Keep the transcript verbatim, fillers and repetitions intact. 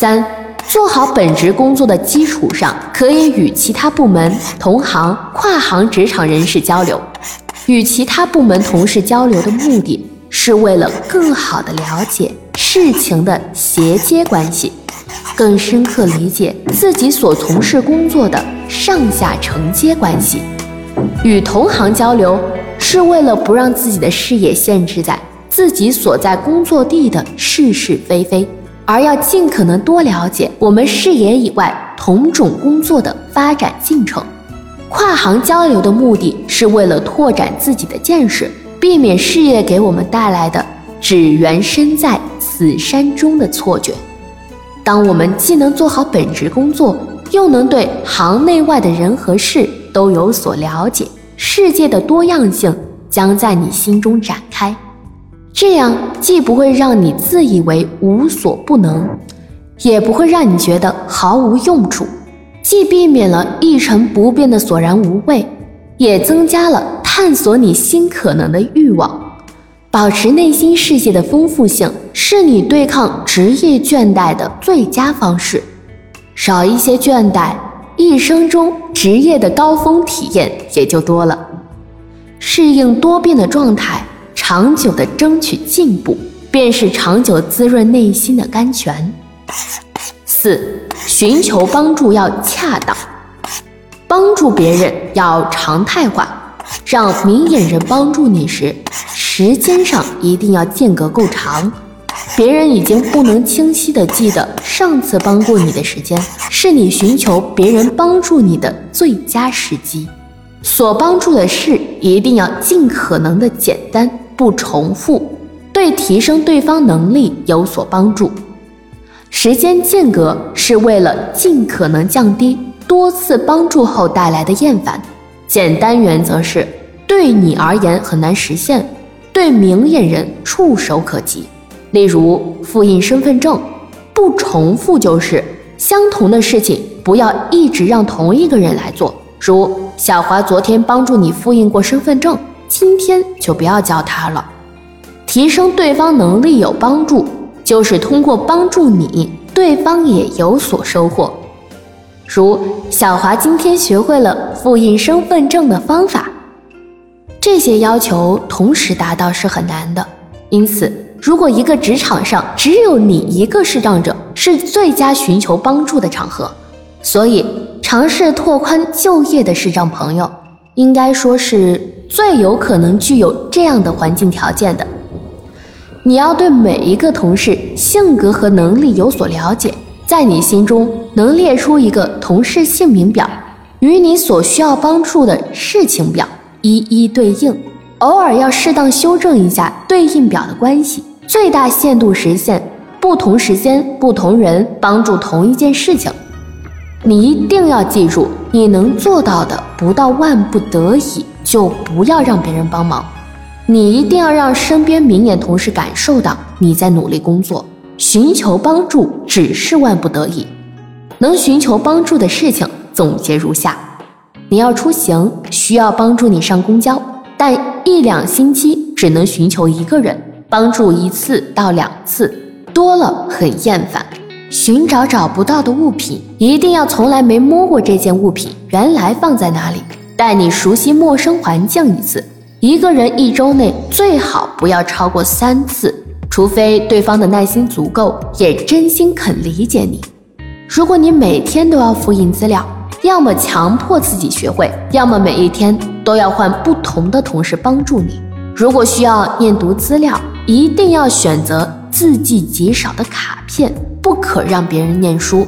三、做好本职工作的基础上，可以与其他部门、同行、跨行职场人士交流。与其他部门同事交流的目的，是为了更好地了解事情的衔接关系，更深刻理解自己所从事工作的上下承接关系。与同行交流，是为了不让自己的视野限制在自己所在工作地的是是非非，而要尽可能多了解我们视野以外同种工作的发展进程。跨行交流的目的是为了拓展自己的见识，避免事业给我们带来的只缘身在此山中的错觉。当我们既能做好本职工作，又能对行内外的人和事都有所了解，世界的多样性将在你心中展开。这样既不会让你自以为无所不能，也不会让你觉得毫无用处，既避免了一成不变的索然无味，也增加了探索你新可能的欲望。保持内心世界的丰富性，是你对抗职业倦怠的最佳方式。少一些倦怠，一生中职业的高峰体验也就多了。适应多变的状态，长久的争取进步，便是长久滋润内心的甘泉。四、寻求帮助要恰当，帮助别人要常态化，让明眼人帮助你时，时间上一定要间隔够长。别人已经不能清晰地记得上次帮过你的时间，是你寻求别人帮助你的最佳时机。所帮助的事一定要尽可能的简单，不重复，对提升对方能力有所帮助。时间间隔是为了尽可能降低多次帮助后带来的厌烦。简单原则是，对你而言很难实现，对明眼人触手可及。例如复印身份证，不重复就是相同的事情，不要一直让同一个人来做。如小华昨天帮助你复印过身份证，今天就不要教他了。提升对方能力有帮助，就是通过帮助你，对方也有所收获。如小华今天学会了复印身份证的方法。这些要求同时达到是很难的，因此如果一个职场上只有你一个视障者，是最佳寻求帮助的场合。所以尝试拓宽就业的视障朋友，应该说是最有可能具有这样的环境条件的。你要对每一个同事性格和能力有所了解，在你心中能列出一个同事姓名表，与你所需要帮助的事情表一一对应，偶尔要适当修正一下对应表的关系，最大限度实现不同时间、不同人帮助同一件事情。你一定要记住，你能做到的不到万不得已就不要让别人帮忙。你一定要让身边明眼同事感受到你在努力工作，寻求帮助只是万不得已。能寻求帮助的事情总结如下：你要出行，需要帮助你上公交，但一两星期只能寻求一个人，帮助一次到两次，多了很厌烦。寻找找不到的物品，一定要从来没摸过这件物品原来放在哪里，带你熟悉陌生环境一次。一个人一周内最好不要超过三次，除非对方的耐心足够，也真心肯理解你。如果你每天都要复印资料，要么强迫自己学会，要么每一天都要换不同的同事帮助你。如果需要念读资料，一定要选择字迹极少的卡片，不可让别人念书，